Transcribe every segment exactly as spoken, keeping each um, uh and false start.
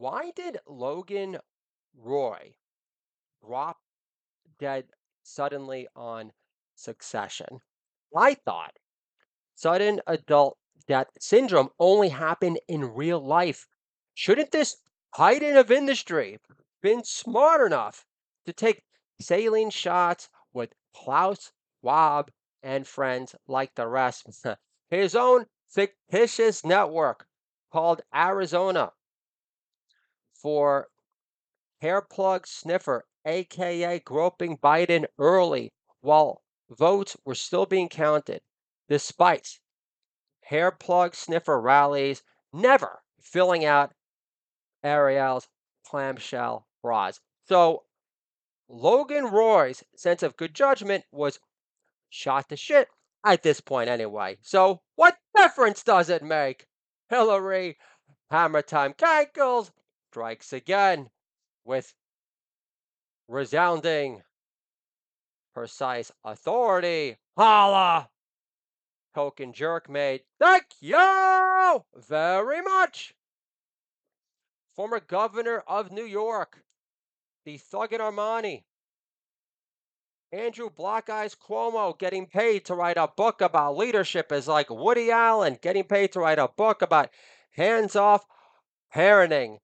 Why did Logan Roy drop dead suddenly on Succession? I thought sudden adult death syndrome only happened in real life. Shouldn't this titan of industry been smart enough to take saline shots with Klaus Schwab and friends like the rest? His own fictitious network called Arizona for hair plug sniffer, a k a groping Biden early while votes were still being counted, despite hair plug sniffer rallies never filling out Ariel's clamshell bras. So Logan Roy's sense of good judgment was shot to shit at this point anyway. So what difference does it make? Hillary Hammer Time Kankles strikes again with resounding precise authority. Holla! Token jerk mate. Thank you very much. Former governor of New York, the Thuggin Armani, Andrew Black Eyes Cuomo getting paid to write a book about leadership is like Woody Allen getting paid to write a book about hands-off parenting,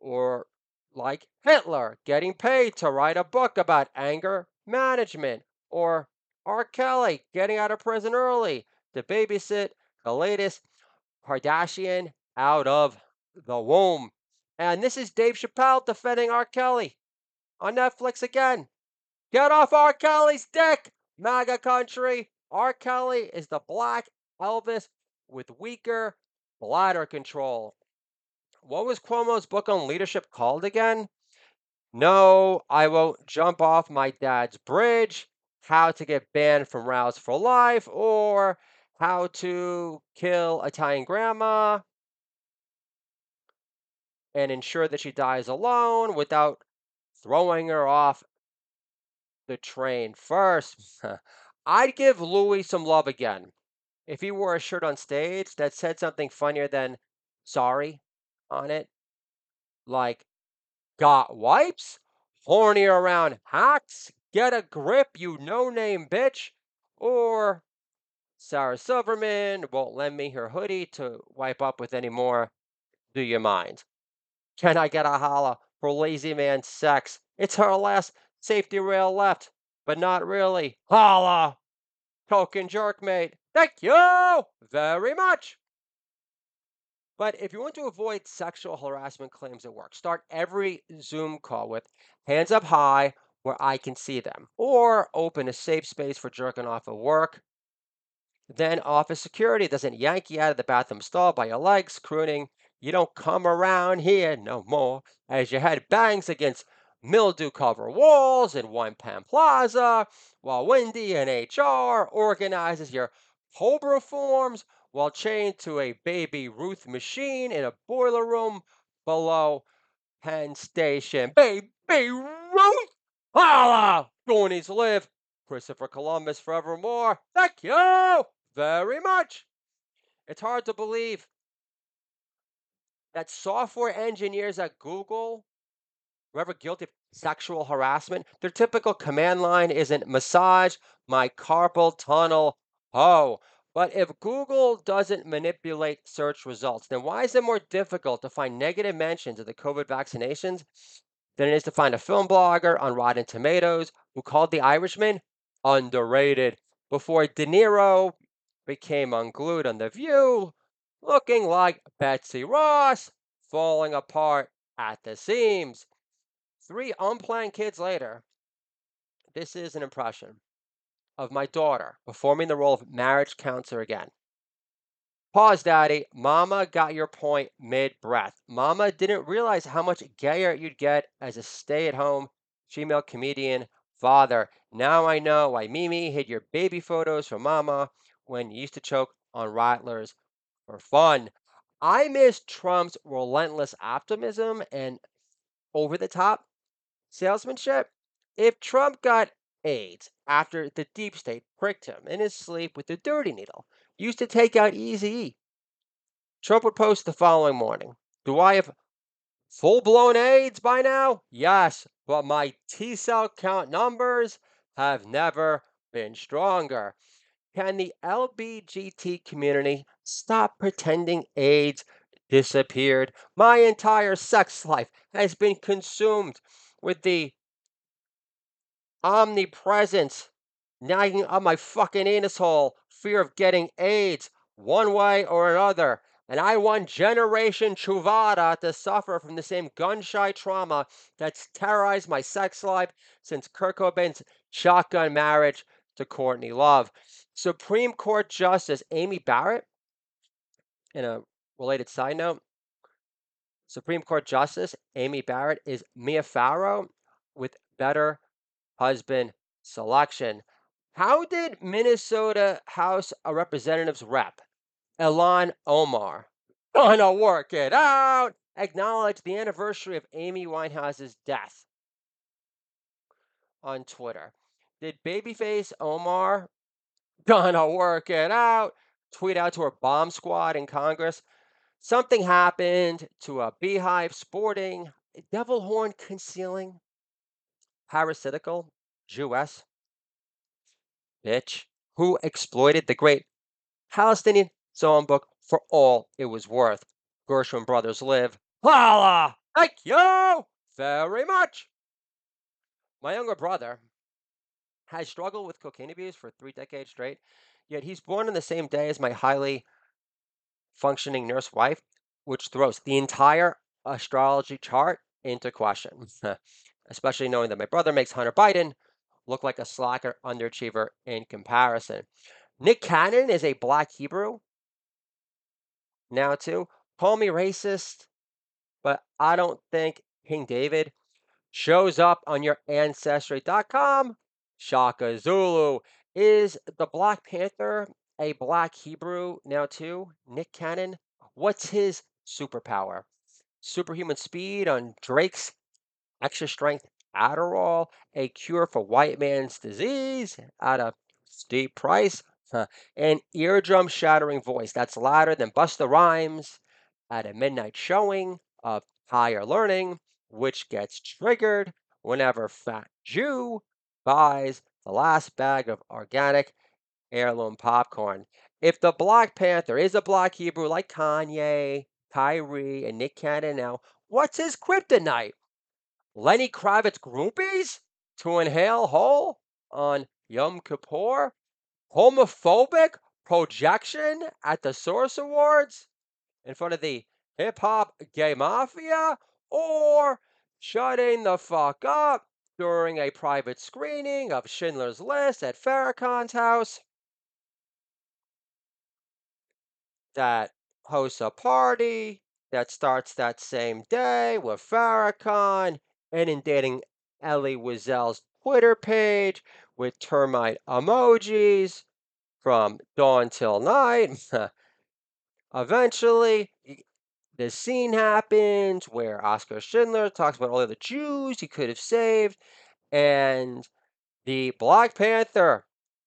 or like Hitler getting paid to write a book about anger management, or R. Kelly getting out of prison early to babysit the latest Kardashian out of the womb. And this is Dave Chappelle defending R. Kelly on Netflix again. Get off R. Kelly's dick, MAGA country. R. Kelly is the black Elvis with weaker bladder control. What was Cuomo's book on leadership called again? No, I Won't Jump Off My Dad's Bridge, How to Get Banned from Rouse for Life, or How to Kill Italian Grandma and Ensure That She Dies Alone Without Throwing Her Off the Train First. I'd give Louis some love again if he wore a shirt on stage that said something funnier than sorry on it, like got wipes, horny around hacks, get a grip, you no-name bitch, or Sarah Silverman won't lend me her hoodie to wipe up with anymore. Do you mind? Can I get a holla for lazy man sex? It's her last safety rail left, but not really. Holla, token jerk mate. Thank you very much. But if you want to avoid sexual harassment claims at work, start every Zoom call with hands up high where I can see them, or open a safe space for jerking off at work. Then office security doesn't yank you out of the bathroom stall by your legs, crooning, you don't come around here no more, as your head bangs against mildew cover walls in One Penn Plaza, while Wendy in H R organizes your Cobra forms while chained to a Baby Ruth machine in a boiler room below Penn Station. Baby Ruth! Holla! Goonies live. Christopher Columbus forevermore. Thank you very much. It's hard to believe that software engineers at Google, whoever guilty of sexual harassment, their typical command line isn't massage my carpal tunnel. Oh. But if Google doesn't manipulate search results, then why is it more difficult to find negative mentions of the COVID vaccinations than it is to find a film blogger on Rotten Tomatoes who called The Irishman underrated before De Niro became unglued on The View, looking like Betsy Ross, falling apart at the seams? Three unplanned kids later, this is an impression of my daughter performing the role of marriage counselor again. Pause, Daddy. Mama got your point mid-breath. Mama didn't realize how much gayer you'd get as a stay-at-home female comedian father. Now I know why Mimi hid your baby photos from Mama when you used to choke on rattlers for fun. I miss Trump's relentless optimism and over-the-top salesmanship. If Trump got AIDS after the deep state pricked him in his sleep with a dirty needle, used to take out Eazy-E, Trump would post the following morning, do I have full-blown AIDS by now? Yes, but my T-cell count numbers have never been stronger. Can the L B G T community stop pretending AIDS disappeared? My entire sex life has been consumed with the omnipresence, nagging on my fucking anus hole, fear of getting AIDS one way or another. And I want Generation Truvada to suffer from the same gun-shy trauma that's terrorized my sex life since Kurt Cobain's shotgun marriage to Courtney Love. Supreme Court Justice Amy Barrett, in a related side note, Supreme Court Justice Amy Barrett is Mia Farrow with better husband selection. How did Minnesota House of Representatives rep Ilhan Omar, gonna work it out, acknowledge the anniversary of Amy Winehouse's death on Twitter? Did Babyface Omar, gonna work it out, tweet out to her bomb squad in Congress, something happened to a beehive sporting, devil horn concealing, parasitical Jewess bitch who exploited the great Palestinian songbook for all it was worth? Gershwin Brothers live. Holla! Thank you very much. My younger brother has struggled with cocaine abuse for three decades straight, yet he's born on the same day as my highly functioning nurse wife, which throws the entire astrology chart into question, especially knowing that my brother makes Hunter Biden look like a slacker underachiever in comparison. Nick Cannon is a black Hebrew now too. Call me racist, but I don't think King David shows up on your Ancestry dot com. Shaka Zulu. Is the Black Panther a black Hebrew now too? Nick Cannon, what's his superpower? Superhuman speed on Drake's extra strength Adderall? A cure for white man's disease at a steep price? Huh. An eardrum-shattering voice that's louder than Busta Rhymes at a midnight showing of Higher Learning, which gets triggered whenever Fat Jew buys the last bag of organic heirloom popcorn. If the Black Panther is a black Hebrew like Kanye, Kyrie, and Nick Cannon now, what's his kryptonite? Lenny Kravitz groupies to inhale whole on Yom Kippur? Homophobic projection at the Source Awards in front of the hip-hop gay mafia, or shutting the fuck up during a private screening of Schindler's List at Farrakhan's house that hosts a party that starts that same day with Farrakhan inundating Elie Wiesel's Twitter page with termite emojis from dawn till night. Eventually, the scene happens where Oskar Schindler talks about all the other Jews he could have saved, and the Black Panther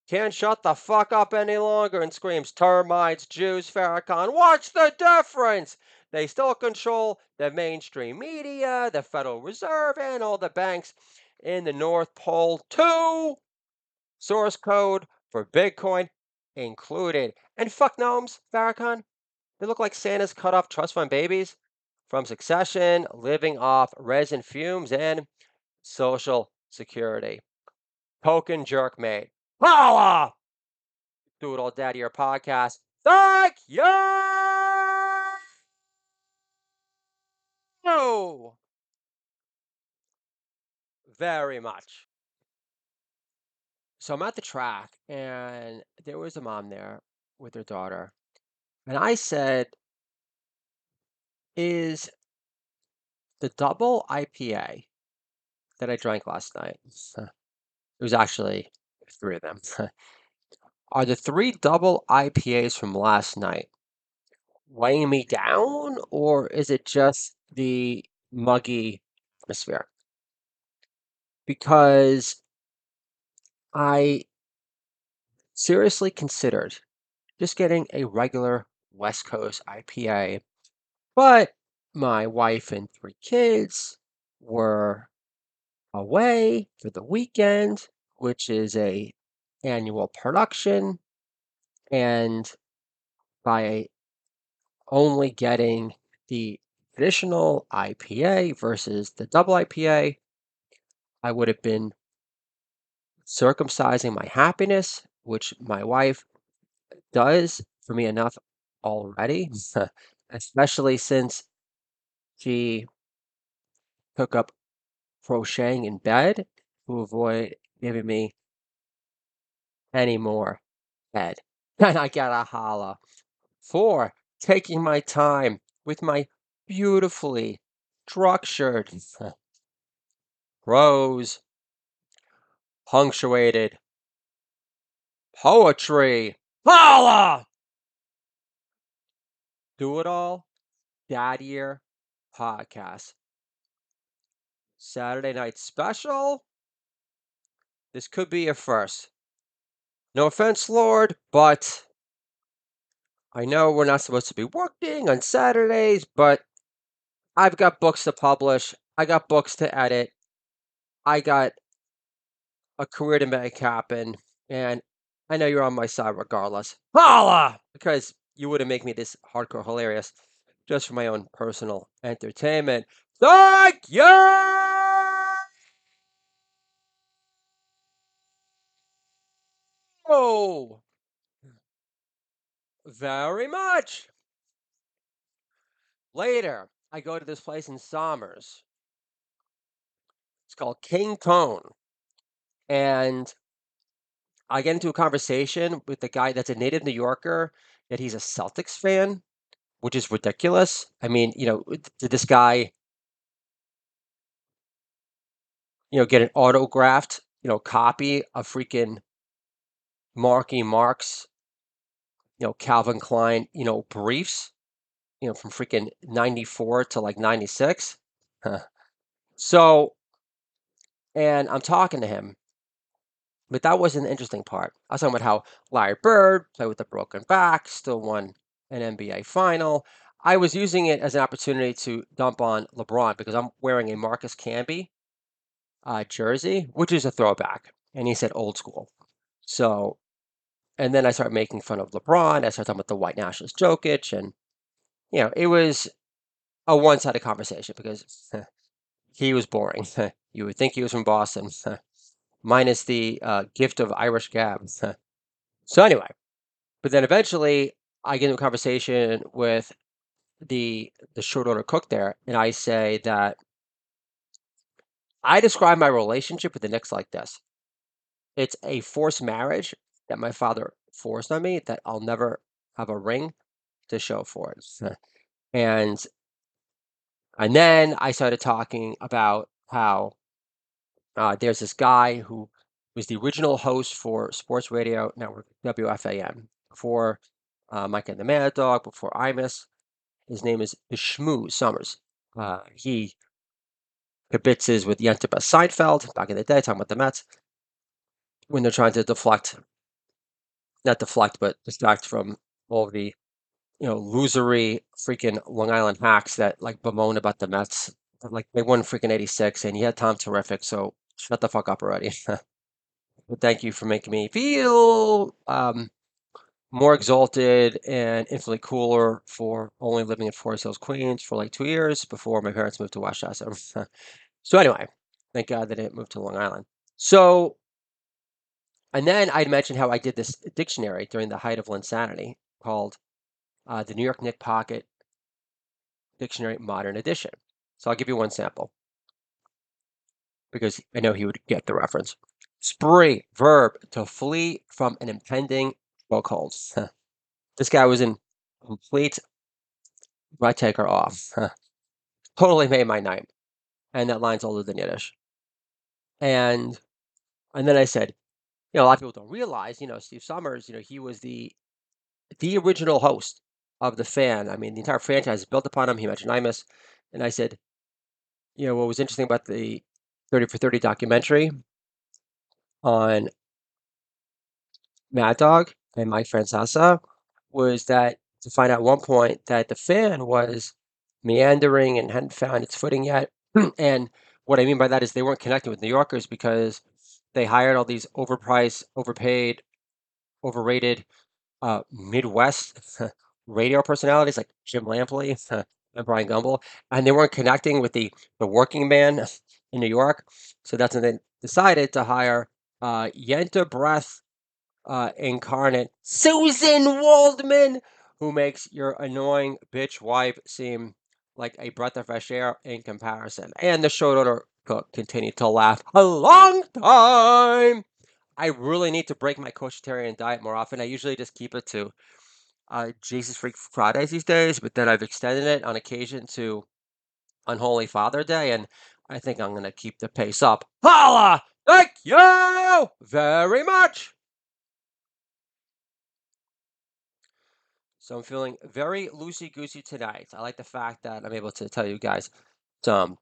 can't shut the fuck up any longer and screams, termites, Jews, Farrakhan, what's the difference? They still control the mainstream media, the Federal Reserve, and all the banks in the North Pole too. Source code for Bitcoin included. And fuck gnomes, Farrakhan. They look like Santa's cut-off trust fund babies from Succession, living off resin fumes and Social Security. Token jerk mate. Holla! Do it all, Daddy, your podcast. Thank you! No! Very much. So I'm at the track, and there was a mom there with her daughter. And I said, is the double I P A that I drank last night, there was actually three of them, are the three double I P As from last night weighing me down, or is it just the muggy atmosphere? Because I seriously considered just getting a regular West Coast I P A, but My wife and three kids were away for the weekend, which is a annual production, and by only getting the traditional I P A versus the double I P A, I would have been circumcising my happiness, which my wife does for me enough already, especially since she took up crocheting in bed to avoid giving me any more head. And I got a holla for taking my time with my beautifully structured, prose, punctuated poetry. Holla! Do it all, daddier podcast. Saturday night special. This could be a first. No offense, Lord, but I know we're not supposed to be working on Saturdays, but I've got books to publish. I got books to edit. I got a career to make happen. And I know you're on my side regardless. Holla! Because you wouldn't make me this hardcore hilarious just for my own personal entertainment. Thank you! Oh! Very much. Later, I go to this place in Somers. It's called King Cone. And I get into a conversation with the guy that's a native New Yorker, that he's a Celtics fan, which is ridiculous. I mean, you know, did this guy, you know, get an autographed, you know, copy of freaking Marky Mark's, you know, Calvin Klein, you know, briefs, you know, from freaking ninety-four to like ninety-six. Huh. So, and I'm talking to him, but that wasn't the interesting part. I was talking about how Larry Bird played with a broken back, still won an N B A final. I was using it as an opportunity to dump on LeBron because I'm wearing a Marcus Camby uh, jersey, which is a throwback. And he said old school. So, and then I started making fun of LeBron. I started talking about the white nationalist Jokic. And, you know, it was a one-sided conversation because huh, he was boring. You would think he was from Boston, huh, minus the uh, gift of Irish gab. Huh. So anyway, but then eventually I get into a conversation with the the short order cook there. And I say that I describe my relationship with the Knicks like this. It's a forced marriage that my father forced on me, that I'll never have a ring to show for it. and and then I started talking about how uh, there's this guy who was the original host for sports radio network W F A N, before uh, Mike and the Mad Dog, before Imus. His name is Shmoo Summers. Uh, he kibitzes with Yentebas Seinfeld back in the day, talking about the Mets, when they're trying to deflect Not deflect, but distract from all the, you know, losery freaking Long Island hacks that like bemoan about the Mets. Like they won freaking eighty-six, and you had Tom Terrific, so shut the fuck up already. But thank you for making me feel um, more exalted and infinitely cooler for only living in Forest Hills, Queens, for like two years before my parents moved to Westchester. So anyway, thank God they didn't move to Long Island. So. And then I'd mentioned how I did this dictionary during the height of Linsanity called uh, the New York Nick Pocket Dictionary Modern Edition. So I'll give you one sample because I know he would get the reference. Spree, verb, to flee from an impending chokehold. Huh. This guy was in complete right take her off. Huh. Totally made my night. And that line's older than Yiddish. And, and then I said, you know, a lot of people don't realize, you know, Steve Summers, you know, he was the the original host of The Fan. I mean, the entire franchise is built upon him. He mentioned Imus. And I said, you know, what was interesting about the thirty for thirty documentary on Mad Dog and Mike Francesa was that to find out at one point that The Fan was meandering and hadn't found its footing yet. And what I mean by that is they weren't connecting with New Yorkers because they hired all these overpriced, overpaid, overrated uh, Midwest radio personalities like Jim Lampley and Brian Gumbel, and they weren't connecting with the, the working man in New York. So that's when they decided to hire uh, Yenta Breath uh, incarnate Susan Waldman, who makes your annoying bitch wife seem like a breath of fresh air in comparison. And the showrunner continued to laugh a long time. I really need to break my coachitarian diet more often. I usually just keep it to uh, Jesus Freak Fridays these days, but then I've extended it on occasion to Unholy Father Day, and I think I'm going to keep the pace up. Holla! Thank you very much! So I'm feeling very loosey-goosey tonight. I like the fact that I'm able to tell you guys some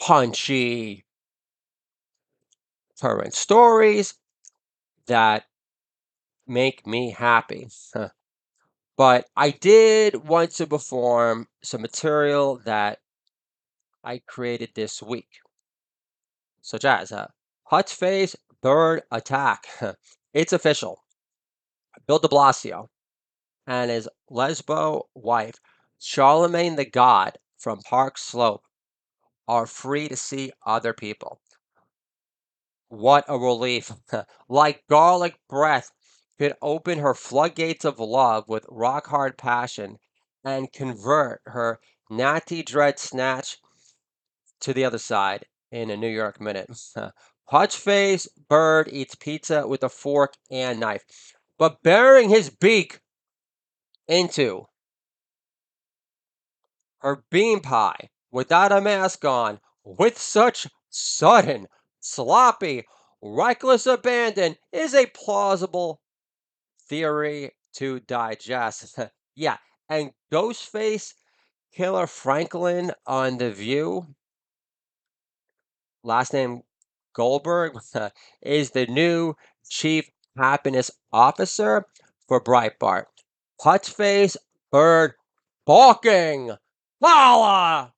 punchy current stories that make me happy. Huh. But I did want to perform some material that I created this week, such as a Hut's Face Bird Attack. It's official. Bill de Blasio and his lesbo wife, Charlemagne the God from Park Slope, are free to see other people. What a relief. Like garlic breath, could open her floodgates of love with rock-hard passion and convert her natty dread snatch to the other side in a New York minute. Hutchface Bird eats pizza with a fork and knife, but burying his beak into her bean pie without a mask on with such sudden, sloppy, reckless abandon is a plausible theory to digest. Yeah, and Ghostface Killer Franklin on The View, last name Goldberg, is the new chief happiness officer for Breitbart. Hutchface Bird balking. Holla!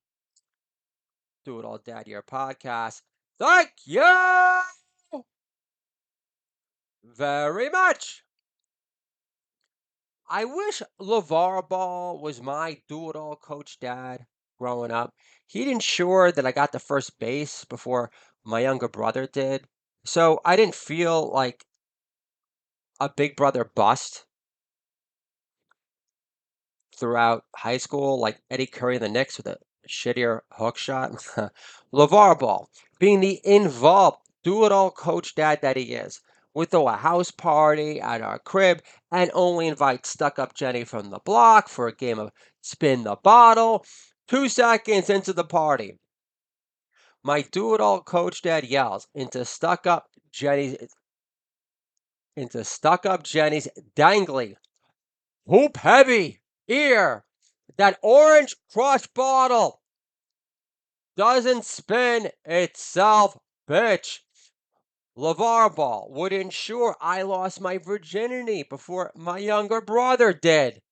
Do It All Dad Year podcast. Thank you very much. I wish LeVar Ball was my do-it-all coach dad growing up. He'd ensured that I got to first base before my younger brother did, so I didn't feel like a big brother bust throughout high school, like Eddie Curry in the Knicks with a shittier hook shot. LeVar Ball, being the involved do-it-all coach dad that he is, would throw a house party at our crib and only invite stuck-up Jenny from the block for a game of spin the bottle. Two seconds into the party, my do-it-all coach dad yells into stuck-up Jenny's into stuck-up Jenny's dangly, hoop-heavy ear, that orange crush bottle doesn't spin itself, bitch. LeVar Ball would ensure I lost my virginity before my younger brother did.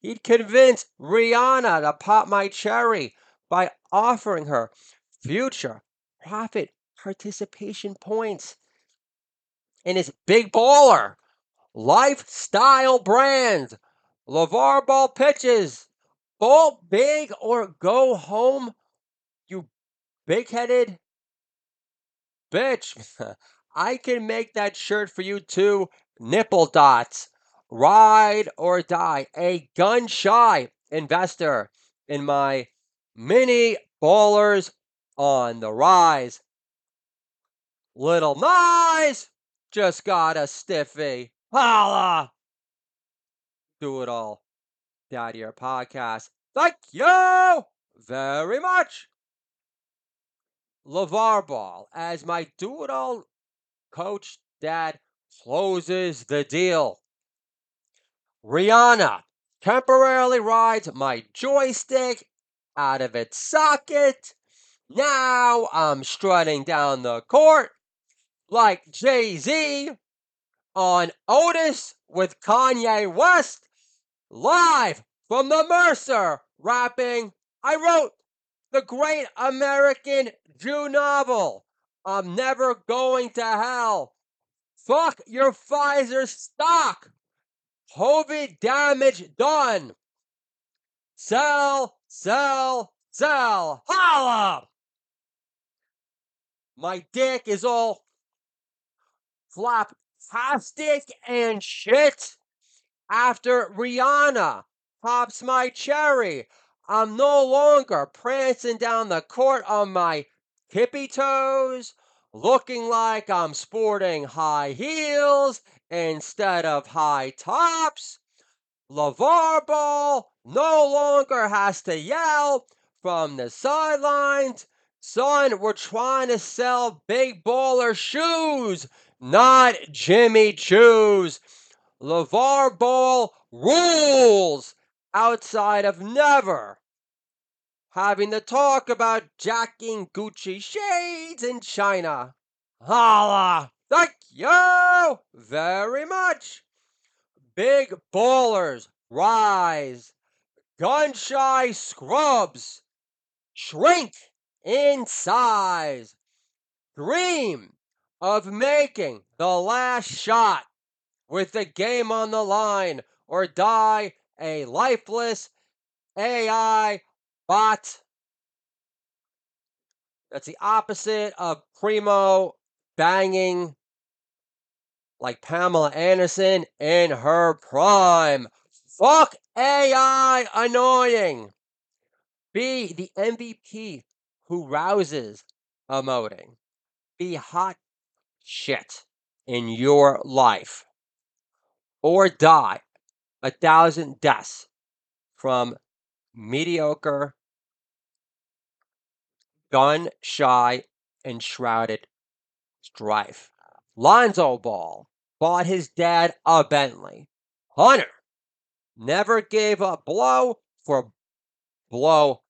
He'd convince Rihanna to pop my cherry by offering her future profit participation points in his big baller lifestyle brand. LeVar Ball pitches, bowl big or go home, you big-headed bitch. I can make that shirt for you too, nipple dots. Ride or die, a gun-shy investor in my mini ballers on the rise. Little Nice just got a stiffy. Holla! Do It All Dad Year podcast. Thank you very much. LeVar Ball, as my Do It All coach dad, closes the deal. Rihanna temporarily rides my joystick out of its socket. Now I'm strutting down the court like Jay-Z on Otis with Kanye West, live from the Mercer, rapping I wrote the great American Jew novel, I'm Never Going to Hell. Fuck your Pfizer stock. COVID damage done. Sell, sell, sell. Holla! My dick is all floptastic and shit. After Rihanna pops my cherry, I'm no longer prancing down the court on my tippy toes, looking like I'm sporting high heels instead of high tops. LeVar Ball no longer has to yell from the sidelines, son, we're trying to sell big baller shoes, not Jimmy Choo's. LeVar Ball rules outside of never having to talk about jacking Gucci shades in China. Holla! Thank you very much. Big ballers rise. Gun-shy scrubs shrink in size. Dream of making the last shot with the game on the line, or die a lifeless A I bot. That's the opposite of primo banging like Pamela Anderson in her prime. Fuck A I annoying. Be the M V P who rouses emoting. Be hot shit in your life, or die a thousand deaths from mediocre, gun-shy, and shrouded strife. Lonzo Ball bought his dad a Bentley. Hunter never gave up blow for blow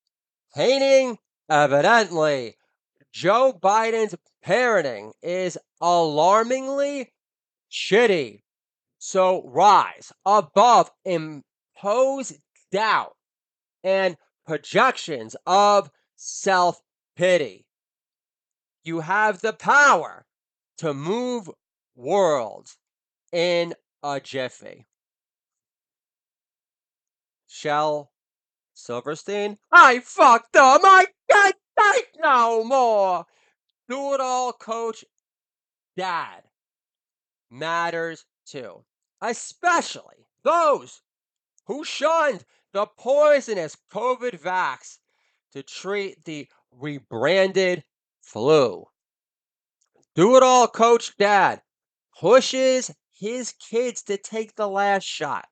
painting. Evidently, Joe Biden's parenting is alarmingly shitty. So rise above imposed doubt and projections of self-pity. You have the power to move worlds in a jiffy. Shel Silverstein, I fucked them. I can't take no more. Do it all, coach. Dad matters too. Especially those who shunned the poisonous COVID vax to treat the rebranded flu. Do it all, coach dad pushes his kids to take the last shot.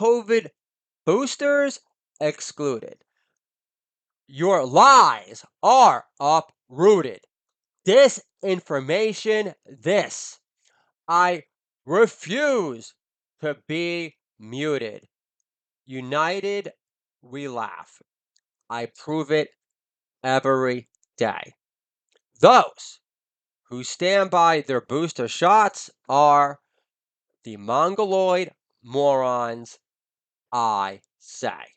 COVID boosters excluded. Your lies are uprooted. Disinformation, this. I refuse to be muted. United, we laugh. I prove it every day. Those who stand by their booster shots are the mongoloid morons, I say.